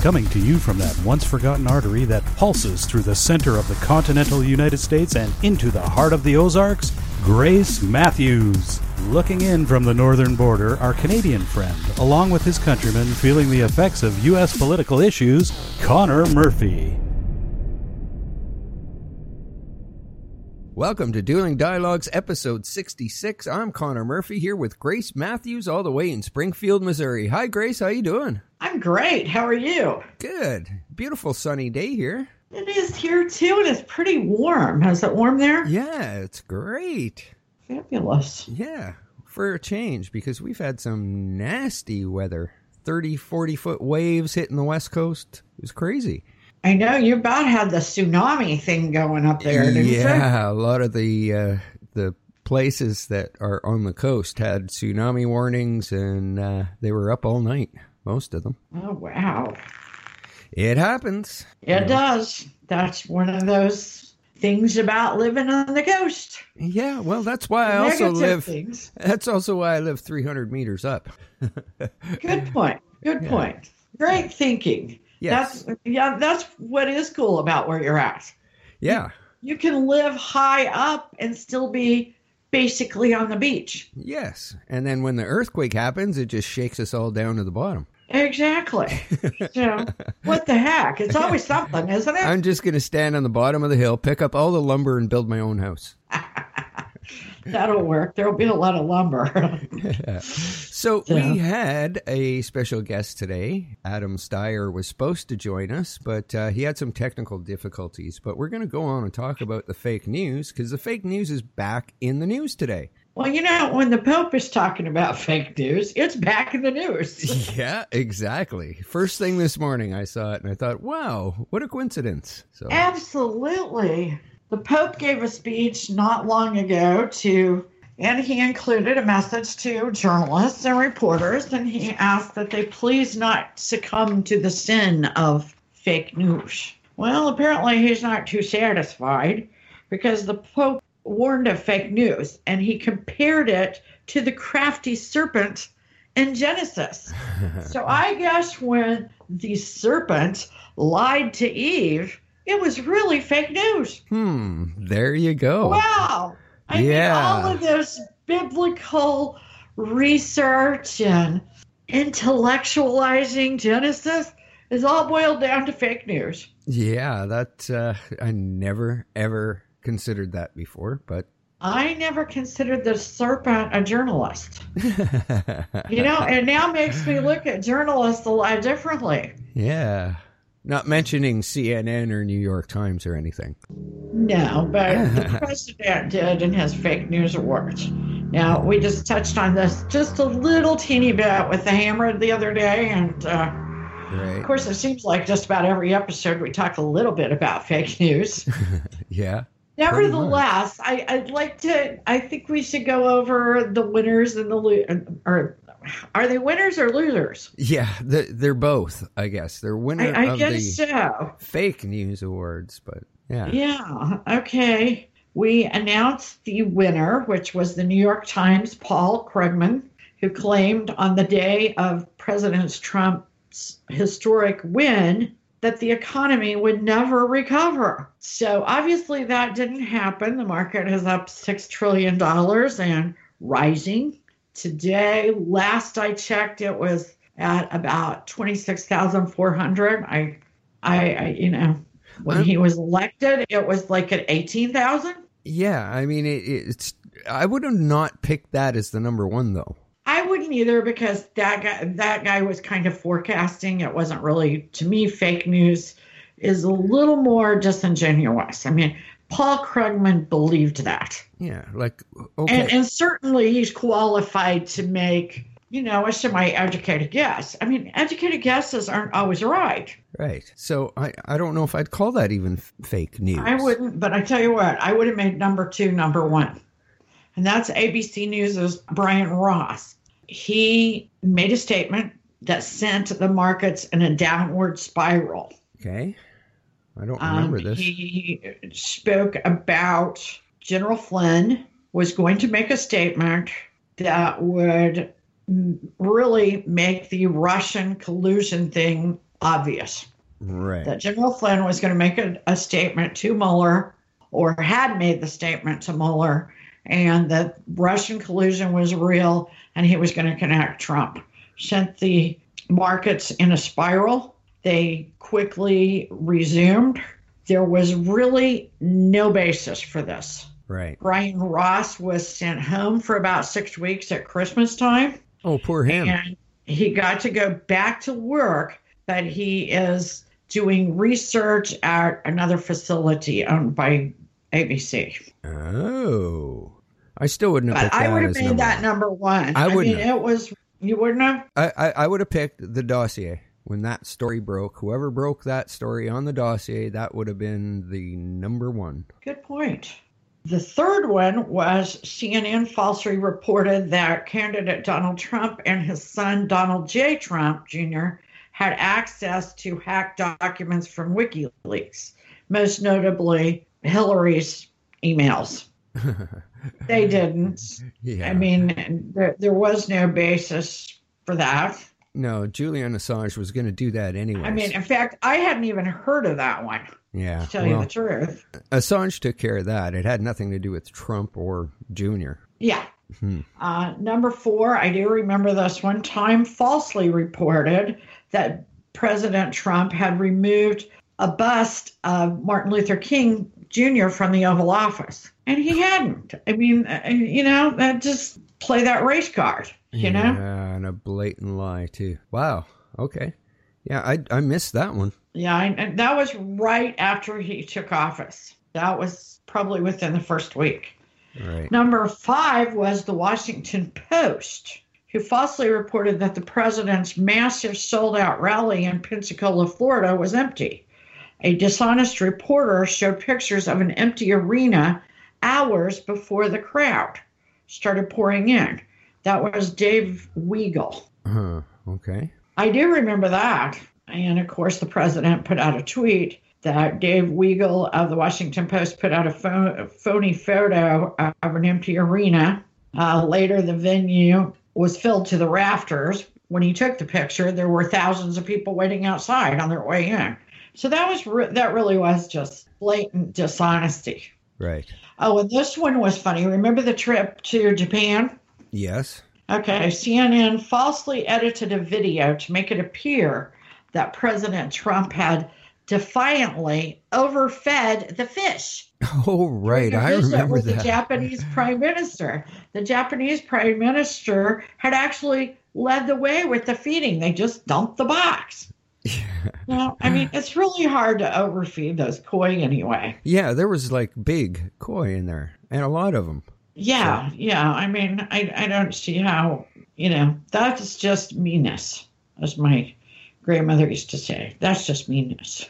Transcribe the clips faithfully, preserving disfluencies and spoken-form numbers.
Coming to you from that once-forgotten artery that pulses through the center of the continental United States and into the heart of the Ozarks, Grace Matthews. Looking in from the northern border, our Canadian friend, along with his countrymen feeling the effects of U S political issues, Connor Murphy. Welcome to Dueling Dialogues, episode sixty-six. I'm Connor Murphy here with Grace Matthews all the way in Springfield, Missouri. Hi, Grace. How you doing? I'm great. How are you? Good. Beautiful sunny day here. It is here, too, and it's pretty warm. Is it warm there? Yeah, it's great. Fabulous. Yeah, for a change, because we've had some nasty weather. thirty, forty-foot waves hitting the West Coast. It was crazy. I know, you about had the tsunami thing going up there, didn't yeah, you? Yeah, a lot of the uh, the places that are on the coast had tsunami warnings, and uh, they were up all night, most of them. Oh, wow. It happens. It yeah. does. That's one of those things about living on the coast. Yeah, well, that's why I Negative also live... Things. That's also why I live three hundred meters up. Good point. Good yeah. point. Great thinking. Yes. That's, yeah, that's what is cool about where you're at. Yeah. You, you can live high up and still be basically on the beach. Yes. And then when the earthquake happens, it just shakes us all down to the bottom. Exactly. So, what the heck? It's always something, isn't it? I'm just going to stand on the bottom of the hill, pick up all the lumber, and build my own house. That'll work. There'll be a lot of lumber. yeah. So yeah. we had a special guest today. Adam Steyer was supposed to join us, but uh, he had some technical difficulties. But we're going to go on and talk about the fake news, because the fake news is back in the news today. Well, you know, when the Pope is talking about fake news, it's back in the news. yeah, exactly. First thing this morning I saw it and I thought, wow, what a coincidence. So absolutely. The Pope gave a speech not long ago to, and he included a message to journalists and reporters, and he asked that they please not succumb to the sin of fake news. Well, apparently he's not too satisfied, because the Pope warned of fake news, and he compared it to the crafty serpent in Genesis. So I guess when the serpent lied to Eve, it was really fake news. Hmm. There you go. Wow. I yeah. mean, all of this biblical research and intellectualizing Genesis is all boiled down to fake news. Yeah, that uh, I never, ever considered that before, but I never considered the serpent a journalist. You know, it now makes me look at journalists a lot differently. Yeah. Not mentioning C N N or New York Times or anything. No, but the president did in his fake news awards. Now, we just touched on this just a little teeny bit with the hammer the other day. And, uh, right. of course, it seems like just about every episode we talk a little bit about fake news. yeah. Nevertheless, I, I'd like to, I think we should go over the winners and the losers. Are they winners or losers? Yeah, they're both, I guess. They're winner I, I of guess the so. fake news awards, but yeah. Yeah, okay. We announced the winner, which was the New York Times' Paul Krugman, who claimed on the day of President Trump's historic win that the economy would never recover. So obviously that didn't happen. The market is up six trillion dollars and rising. Today, last I checked, it was at about twenty-six thousand four hundred. I, I, I, you know, when I'm, he was elected, it was like at eighteen thousand. Yeah, I mean, it, it's. I would have not picked that as the number one, though. I wouldn't either, because that guy, that guy was kind of forecasting. It wasn't really, to me, fake news is a little more disingenuous. I mean, Paul Krugman believed that. Yeah, like, okay. And, and certainly he's qualified to make, you know, a semi-educated guess. I mean, educated guesses aren't always right. Right. So I, I don't know if I'd call that even f- fake news. I wouldn't, but I tell you what, I would have made number two number one. and that's A B C News's Brian Ross. He made a statement that sent the markets in a downward spiral. Okay. I don't remember um, this. He spoke about General Flynn was going to make a statement that would really make the Russian collusion thing obvious. Right. That General Flynn was going to make a, a statement to Mueller, or had made the statement to Mueller, and that Russian collusion was real and he was going to connect Trump. Sent the markets in a spiral. They quickly resumed. There was really no basis for this. Right. Brian Ross was sent home for about six weeks at Christmas time. Oh, poor him. And he got to go back to work, but he is doing research at another facility owned by A B C. Oh. I still wouldn't have but picked I would have made number that one. number one. I, I wouldn't mean, have. It was, you wouldn't have? I, I, I would have picked the dossier. When that story broke, whoever broke that story on the dossier, that would have been the number one. Good point. The third one was C N N falsely reported that candidate Donald Trump and his son, Donald J. Trump Junior, had access to hacked documents from WikiLeaks, most notably Hillary's emails. They didn't. Yeah. I mean, there, there was no basis for that. No, Julian Assange was going to do that anyway. I mean, in fact, I hadn't even heard of that one. Yeah. To tell well, you the truth. Assange took care of that. It had nothing to do with Trump or Junior Yeah. Hmm. Uh, number four, I do remember this one. Time falsely reported that President Trump had removed a bust of Martin Luther King Junior from the Oval Office. And he hadn't. I mean, you know, that just play that race card. You know? Yeah, and a blatant lie, too. Wow. Okay. Yeah, I I missed that one. Yeah, I, and that was right after he took office. That was probably within the first week. Right. Number five was the Washington Post, who falsely reported that the president's massive sold-out rally in Pensacola, Florida was empty. A dishonest reporter showed pictures of an empty arena hours before the crowd started pouring in. That was Dave Weigel. Uh, okay. I do remember that. And, of course, the president put out a tweet that Dave Weigel of the Washington Post put out a, phone, a phony photo of an empty arena. Uh, later, the venue was filled to the rafters. When he took the picture, there were thousands of people waiting outside on their way in. So that was re- that really was just blatant dishonesty. Right. Oh, and this one was funny. Remember the trip to Japan? Yes. Okay. C N N falsely edited a video to make it appear that President Trump had defiantly overfed the fish. Oh, right. I remember with that. The Japanese prime minister. The Japanese prime minister had actually led the way with the feeding. They just dumped the box. Yeah. Well, I mean, it's really hard to overfeed those koi anyway. Yeah, there was like big koi in there and a lot of them. Yeah, so. yeah. I mean, I I don't see how, you know, that's just meanness, as my grandmother used to say. That's just meanness.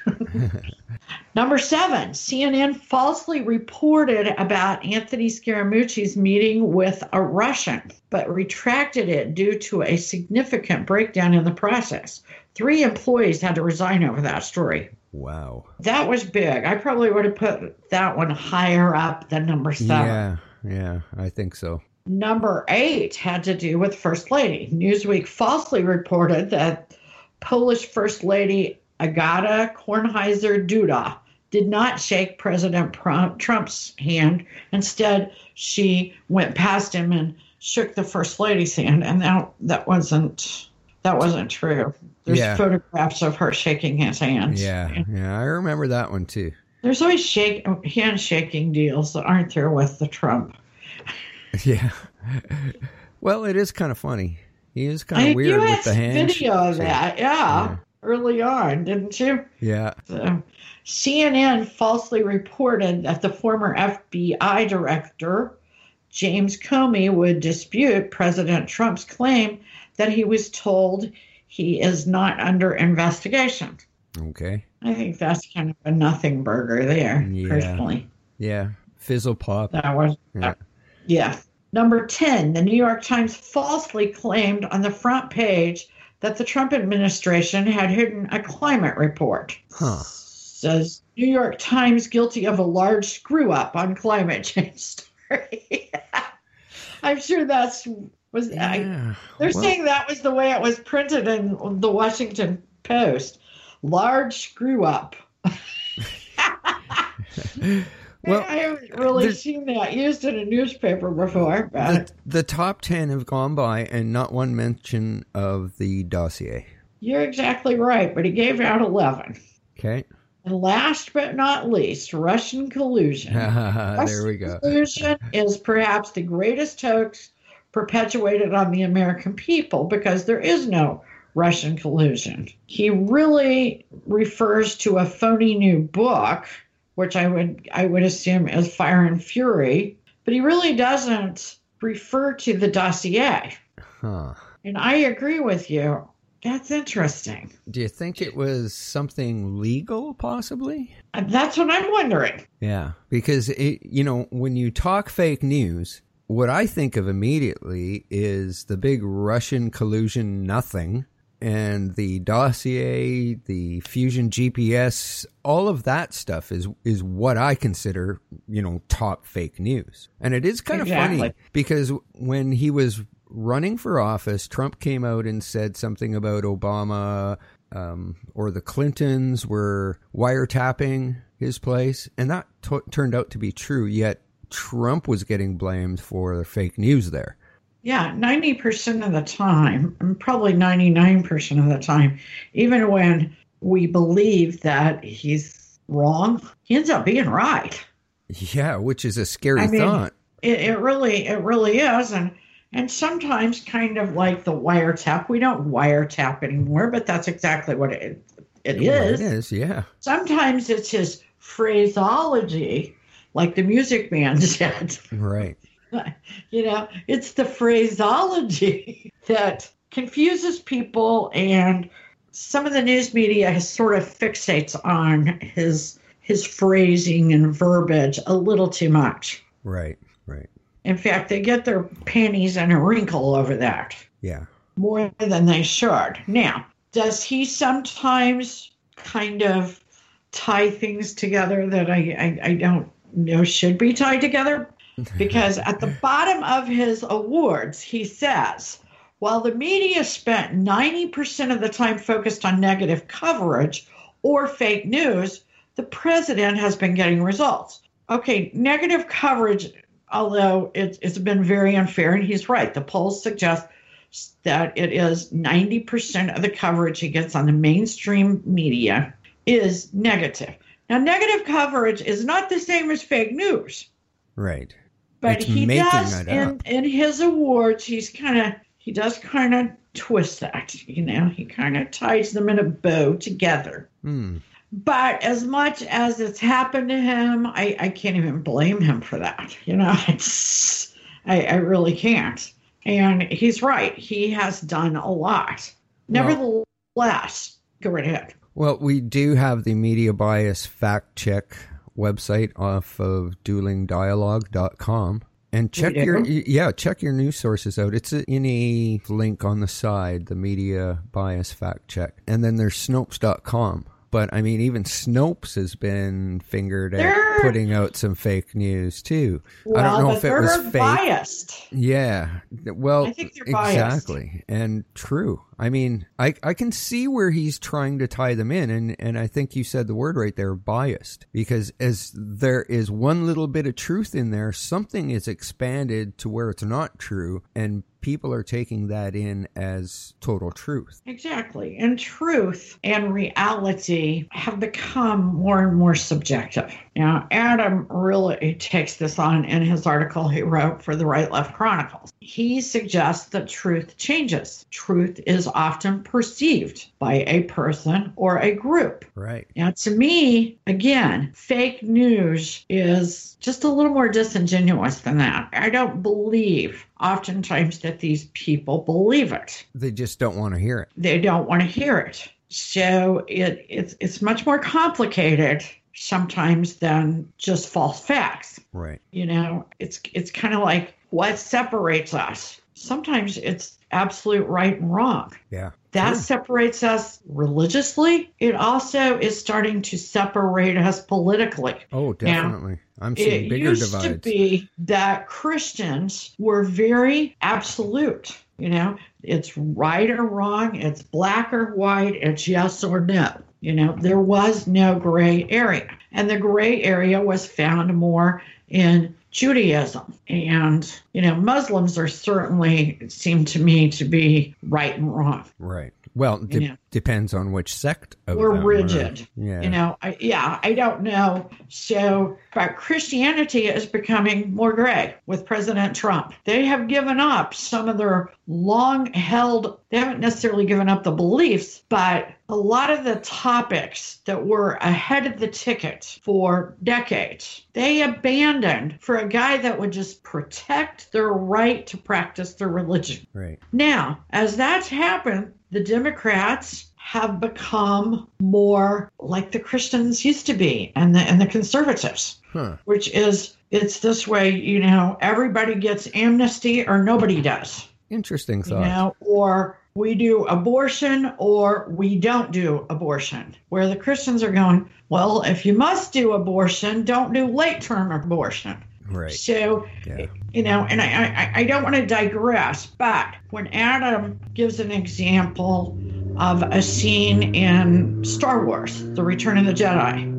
Number seven, C N N falsely reported about Anthony Scaramucci's meeting with a Russian, but retracted it due to a significant breakdown in the process. Three employees had to resign over that story. Wow. That was big. I probably would have put that one higher up than number seven. Yeah. Yeah, I think so. Number eight had to do with First Lady. Newsweek falsely reported that Polish First Lady Agata Kornheiser Duda did not shake President Trump's hand. Instead, she went past him and shook the First Lady's hand, and that that wasn't that wasn't true. There's yeah. photographs of her shaking his hand. Yeah, yeah, I remember that one too. There's always shake, handshaking deals, aren't there, with the Trump? Yeah. Well, it is kind of funny. He is kind of I, weird with the hands. You had video of that, yeah, yeah, early on, didn't you? Yeah. So, C N N falsely reported that the former F B I director, James Comey, would dispute President Trump's claim that he was told he is not under investigation. Okay. I think that's kind of a nothing burger there, yeah. personally. Yeah. Fizzle pop. That was, yeah. Uh, yeah. Number ten, the New York Times falsely claimed on the front page that the Trump administration had hidden a climate report. Huh. Says New York Times guilty of a large screw-up on climate change story. I'm sure that's was. Yeah. I, they're well, saying that was the way it was printed in the Washington Post. Large screw-up. Well, I haven't really the, seen that used in a newspaper before. But. The, the top ten have gone by and not one mention of the dossier. You're exactly right, but he gave out eleven. Okay. And last but not least, Russian collusion. Russian there we go. Collusion is perhaps the greatest hoax perpetuated on the American people because there is no Russian collusion. He really refers to a phony new book, which I would I would assume is Fire and Fury, but he really doesn't refer to the dossier. Huh. And I agree with you. That's interesting. Do you think it was something legal, possibly? That's what I'm wondering. Yeah, because, it, you know, when you talk fake news, what I think of immediately is the big Russian collusion nothing. And the dossier, the Fusion G P S, all of that stuff is is what I consider, you know, top fake news. And it is kind of exactly. funny because when he was running for office, Trump came out and said something about Obama um, or the Clintons were wiretapping his place. And that t- turned out to be true, yet Trump was getting blamed for the fake news there. Yeah, ninety percent of the time, and probably ninety-nine percent of the time, even when we believe that he's wrong, he ends up being right. Yeah, which is a scary I mean, thought. It, it really, it really is. And and sometimes kind of like the wiretap, we don't wiretap anymore, but that's exactly what it, it yeah, is. It is, yeah. Sometimes it's his phraseology, like the Music Man said. Right. You know, it's the phraseology that confuses people, and some of the news media sort of fixates on his his phrasing and verbiage a little too much. Right, right. In fact, they get their panties in a wrinkle over that. Yeah. More than they should. Now, does he sometimes kind of tie things together that I, I, I don't know should be tied together? Because at the bottom of his awards, he says, while the media spent ninety percent of the time focused on negative coverage or fake news, the president has been getting results. Okay, negative coverage, although it, it's been very unfair, and he's right. The polls suggest that it is ninety percent of the coverage he gets on the mainstream media is negative. Now, negative coverage is not the same as fake news. Right. But it's he does, in, in his awards, he's kind of, he does kind of twist that, you know, he kind of ties them in a bow together. Mm. But as much as it's happened to him, I, I can't even blame him for that. You know, it's, I, I really can't. And he's right. He has done a lot. Well, nevertheless, go right ahead. Well, we do have the Media Bias Fact Check website off of dueling dialogue dot com, and check your yeah check your news sources out. It's in a link on the side, the Media Bias Fact Check, and then there's snopes dot com. But I mean, even Snopes has been fingered at they're, putting out some fake news too. Well, I don't know if it was fake. Biased. Yeah, well, I think they're exactly biased. And true. I mean, I I can see where he's trying to tie them in, and and I think you said the word right there, biased, because as there is one little bit of truth in there, something is expanded to where it's not true, and people are taking that in as total truth. Exactly. And truth and reality have become more and more subjective. Now, Adam really takes this on in his article he wrote for the Right Left Chronicles. He suggests that truth changes. Truth is often perceived by a person or a group. Right. Now, to me, again, fake news is just a little more disingenuous than that. I don't believe oftentimes that these people believe it. They just don't want to hear it. They don't want to hear it. So it, it's, it's much more complicated sometimes than just false facts. Right. You know, it's it's kind of like what separates us. Sometimes it's absolute right and wrong. Yeah. That sure. separates us religiously. It also is starting to separate us politically. Oh, definitely. Now, I'm seeing bigger divides. It used to be that Christians were very absolute. You know, it's right or wrong, it's black or white, it's yes or no. You know, there was no gray area. And the gray area was found more in Judaism. And, you know, Muslims are certainly, it seemed to me, to be right and wrong. Right. Well, de- you know, depends on which sect of we're them. We're rigid. Or, yeah. You know, I, yeah, I don't know. So, but Christianity is becoming more gray with President Trump. They have given up some of their long-held, they haven't necessarily given up the beliefs, but a lot of the topics that were ahead of the ticket for decades, they abandoned for a guy that would just protect their right to practice their religion. Right. Now, as that's happened, the Democrats have become more like the Christians used to be and the and the conservatives, huh. which is, it's this way, you know, everybody gets amnesty or nobody does. Interesting thought. You know, or we do abortion or we don't do abortion, where the Christians are going, well, if you must do abortion, don't do late-term abortion. Right. So, yeah. you know, and I, I, I don't want to digress, but when Adam gives an example of a scene in Star Wars, The Return of the Jedi,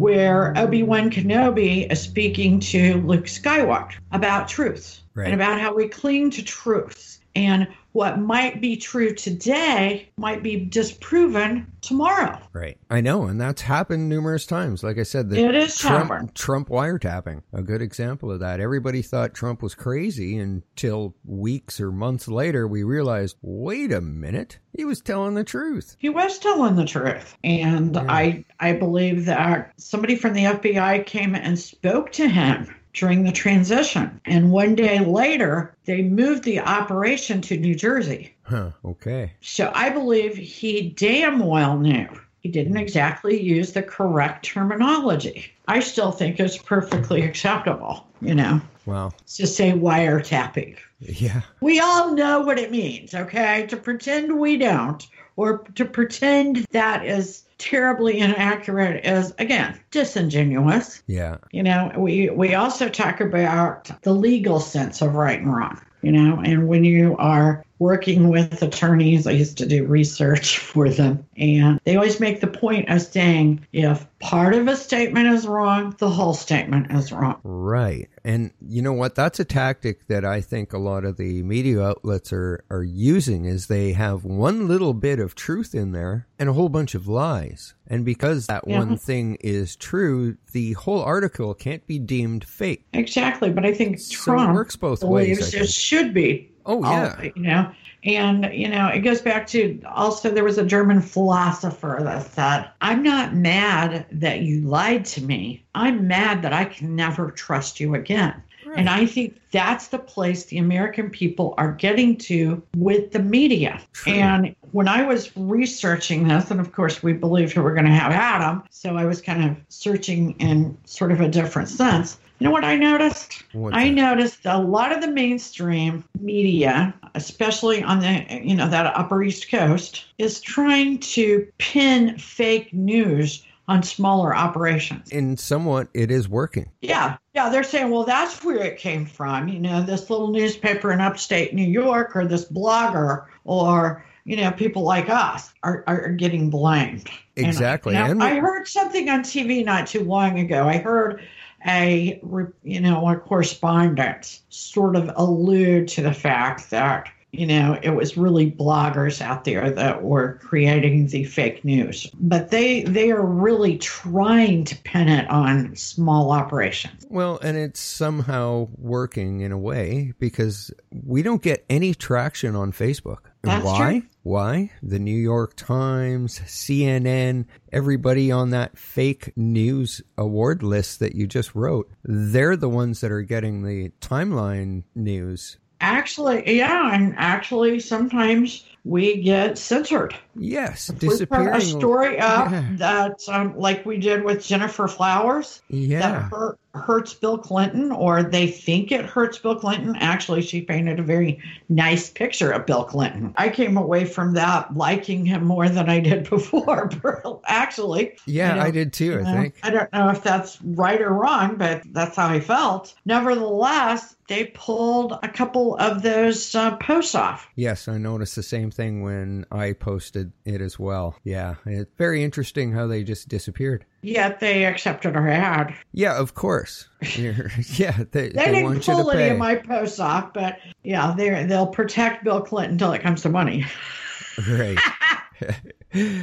where Obi-Wan Kenobi is speaking to Luke Skywalker about truth right. and about how we cling to truth. And what might be true today might be disproven tomorrow. Right. I know. And that's happened numerous times. Like I said, the it is Trump, Trump wiretapping, a good example of that. Everybody thought Trump was crazy until weeks or months later, we realized, wait a minute, he was telling the truth. He was telling the truth. And yeah. I, I believe that somebody from the F B I came and spoke to him during the transition. And one day later, they moved the operation to New Jersey. Huh, okay. So I believe he damn well knew. He didn't exactly use the correct terminology. I still think it's perfectly acceptable, you know. Wow. To say wiretapping. Yeah. We all know what it means, okay? To pretend we don't, or to pretend that is terribly inaccurate is, again, disingenuous. Yeah. You know, we, we also talk about the legal sense of right and wrong, you know, and when you are working with attorneys, I used to do research for them, and they always make the point of saying, if part of a statement is wrong, the whole statement is wrong. Right. And you know what? That's a tactic that I think a lot of the media outlets are, are using, is they have one little bit of truth in there and a whole bunch of lies. And because that yeah. one thing is true, the whole article can't be deemed fake. Exactly. But I think so Trump it works both believes ways, I it should be. Oh, yeah. You know, and, you know, it goes back to also there was a German philosopher that said, I'm not mad that you lied to me. I'm mad that I can never trust you again. Right. And I think that's the place the American people are getting to with the media. True. And when I was researching this, and of course we believed we were going to have Adam, so I was kind of searching in sort of a different sense. You know what I noticed? What's I that? noticed a lot of the mainstream media, especially on the, you know, that Upper East Coast, is trying to pin fake news on smaller operations. And somewhat it is working. Yeah. Yeah. They're saying, well, that's where it came from. You know, this little newspaper in upstate New York, or this blogger, or, you know, people like us are, are getting blamed. Exactly. And, you know, I heard something on T V not too long ago. I heard a, you know, a correspondent sort of allude to the fact that, you know, it was really bloggers out there that were creating the fake news. But they they are really trying to pin it on small operations. Well, and it's somehow working in a way, because we don't get any traction on Facebook. That's Why? True. Why? The New York Times, C N N, everybody on that fake news award list that you just wrote, they're the ones that are getting the timeline news. Actually, yeah, and actually sometimes we get censored. Yes, disappearing. We put a story up yeah. that, um, like we did with Jennifer Flowers, yeah. that her, hurts Bill Clinton, or they think it hurts Bill Clinton. Actually, she painted a very nice picture of Bill Clinton. I came away from that liking him more than I did before, actually. Yeah, I, I did too, I you know, think. I don't know if that's right or wrong, but that's how I felt. Nevertheless, they pulled a couple of those uh, posts off. Yes, I noticed the same thing when I posted it as well. Yeah, it's very interesting how they just disappeared. Yet they accepted her ad. Yeah, of course. yeah, they, they, they didn't want pull you to any pay. Of my posts off, but yeah, they they'll protect Bill Clinton until it comes to money. Right.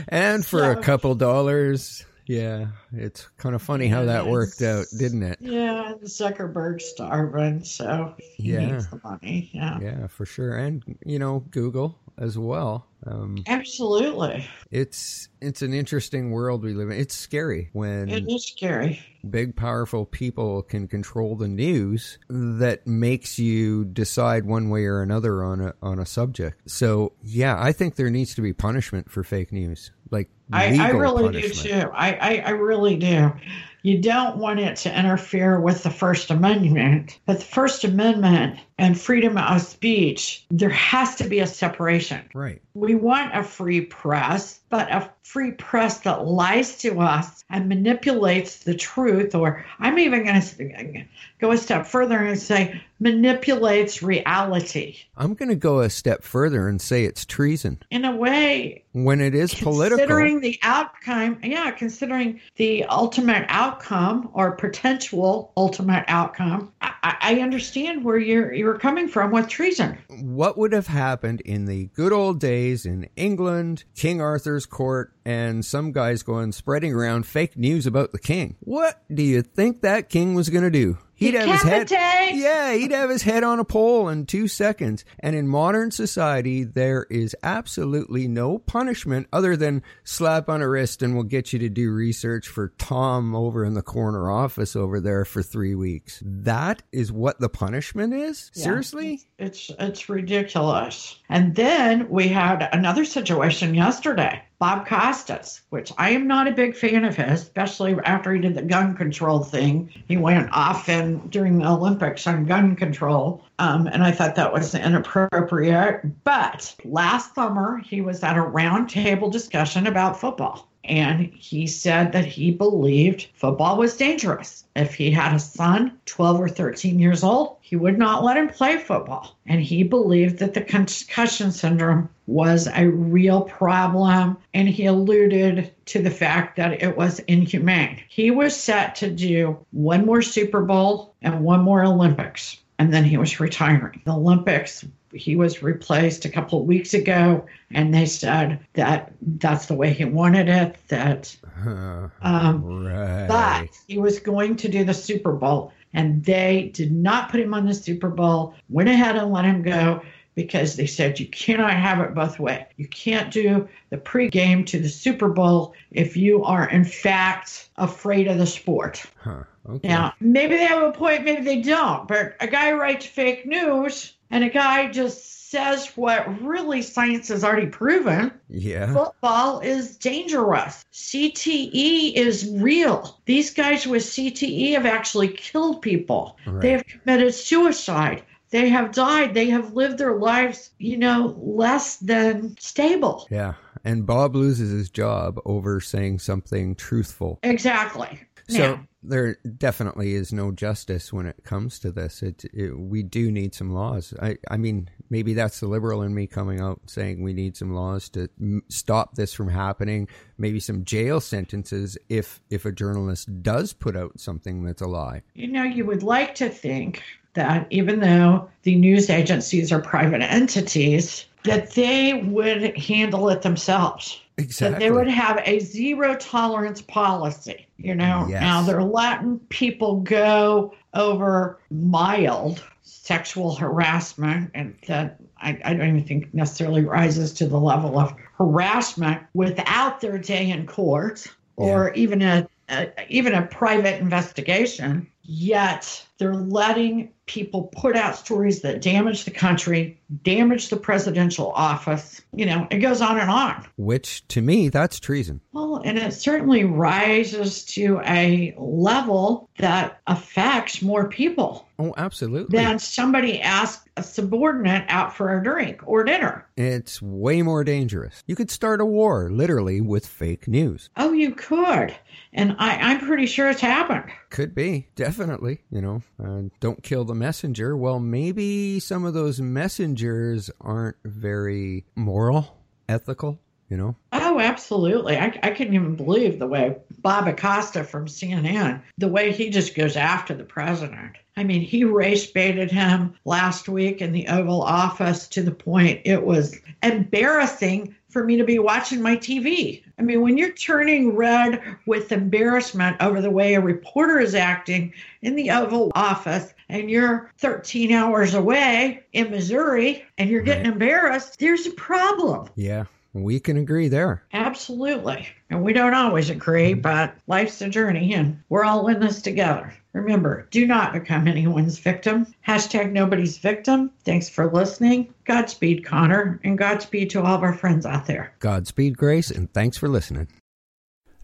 And for so, a couple dollars. Yeah, it's kind of funny how that worked out, didn't it? Yeah, Zuckerberg's starving, so he yeah. needs the money. Yeah, yeah, for sure. And, you know, Google as well. Um, Absolutely. It's it's an interesting world we live in. It's scary when it is scary. Big, powerful people can control the news that makes you decide one way or another on a on a subject. So, yeah, I think there needs to be punishment for fake news. Like I, I really punishment. do too. I, I, I really do. You don't want it to interfere with the First Amendment. But the First Amendment and freedom of speech, there has to be a separation. Right. We want a free press, but a free press that lies to us and manipulates the truth, or I'm even going to go a step further and say manipulates reality. I'm going to go a step further and say it's treason. In a way. When it is political. Considering the outcome, yeah, considering the ultimate outcome or potential ultimate outcome, I, I understand where you're, you're coming from with treason. What would have happened in the good old days in England, King Arthur's court, and some guys going spreading around fake news about the king? What do you think that king was going to do? He'd have his head, yeah, he'd have his head on a pole in two seconds. And in modern society, there is absolutely no punishment other than slap on a wrist and we'll get you to do research for Tom over in the corner office over there for three weeks. That is what the punishment is? Yeah. Seriously? It's, it's ridiculous. And then we had another situation yesterday. Bob Costas, which I am not a big fan of his, especially after he did the gun control thing. He went off in, during the Olympics on gun control, um, and I thought that was inappropriate. But last summer, he was at a roundtable discussion about football, and he said that he believed football was dangerous. If he had a son, twelve or thirteen years old, he would not let him play football. And he believed that the concussion syndrome was a real problem, and he alluded to the fact that it was inhumane. He was set to do one more Super Bowl and one more Olympics, and then he was retiring. The Olympics, he was replaced a couple of weeks ago, and they said that that's the way he wanted it, that um, right. But he was going to do the Super Bowl, and they did not put him on the Super Bowl, went ahead and let him go, because they said you cannot have it both ways. You can't do the pregame to the Super Bowl if you are, in fact, afraid of the sport. Huh, okay. Now, maybe they have a point, maybe they don't, but a guy writes fake news and a guy just says what really science has already proven. Yeah. Football is dangerous. C T E is real. These guys with C T E have actually killed people. Right. They have committed suicide. They have died. They have lived their lives, you know, less than stable. Yeah. And Bob loses his job over saying something truthful. Exactly. So yeah. There definitely is no justice when it comes to this. It, it, we do need some laws. I, I mean, maybe that's the liberal in me coming out saying we need some laws to m- stop this from happening. Maybe some jail sentences if, if a journalist does put out something that's a lie. You know, you would like to think that even though the news agencies are private entities, that they would handle it themselves. Exactly. That they would have a zero tolerance policy. You know, yes. Now they're letting people go over mild sexual harassment, and that I, I don't even think necessarily rises to the level of harassment without their day in court or yeah. even a, a even a private investigation. Yet they're letting people put out stories that damage the country, damage the presidential office. You know, it goes on and on. Which, to me, that's treason. Well, and it certainly rises to a level that affects more people. Oh, absolutely. Than somebody asks a subordinate out for a drink or dinner. It's way more dangerous. You could start a war, literally, with fake news. Oh, you could. And I, I'm pretty sure it's happened. Could be. Definitely. You know, uh, don't kill the messenger. Well, maybe some of those messengers aren't very moral, ethical, you know? Oh, absolutely. I, I couldn't even believe the way Bob Acosta from C N N, the way he just goes after the president. I mean, he race baited him last week in the Oval Office to the point it was embarrassing for me to be watching my T V. I mean, when you're turning red with embarrassment over the way a reporter is acting in the Oval Office and you're thirteen hours away in Missouri and you're getting embarrassed, there's a problem. Yeah. We can agree there. Absolutely. And we don't always agree, but life's a journey and we're all in this together. Remember, do not become anyone's victim. Hashtag nobody's victim. Thanks for listening. Godspeed, Connor, and Godspeed to all of our friends out there. Godspeed, Grace, and thanks for listening.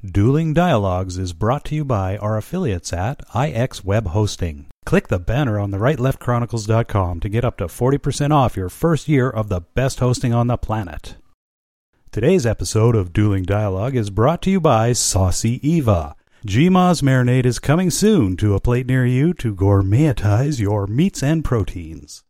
Dueling Dialogues is brought to you by our affiliates at I X Web Hosting. Click the banner on the right left chronicles dot com to get up to forty percent off your first year of the best hosting on the planet. Today's episode of Dueling Dialogue is brought to you by Saucy Eva. G M A's marinade is coming soon to a plate near you to gourmetize your meats and proteins.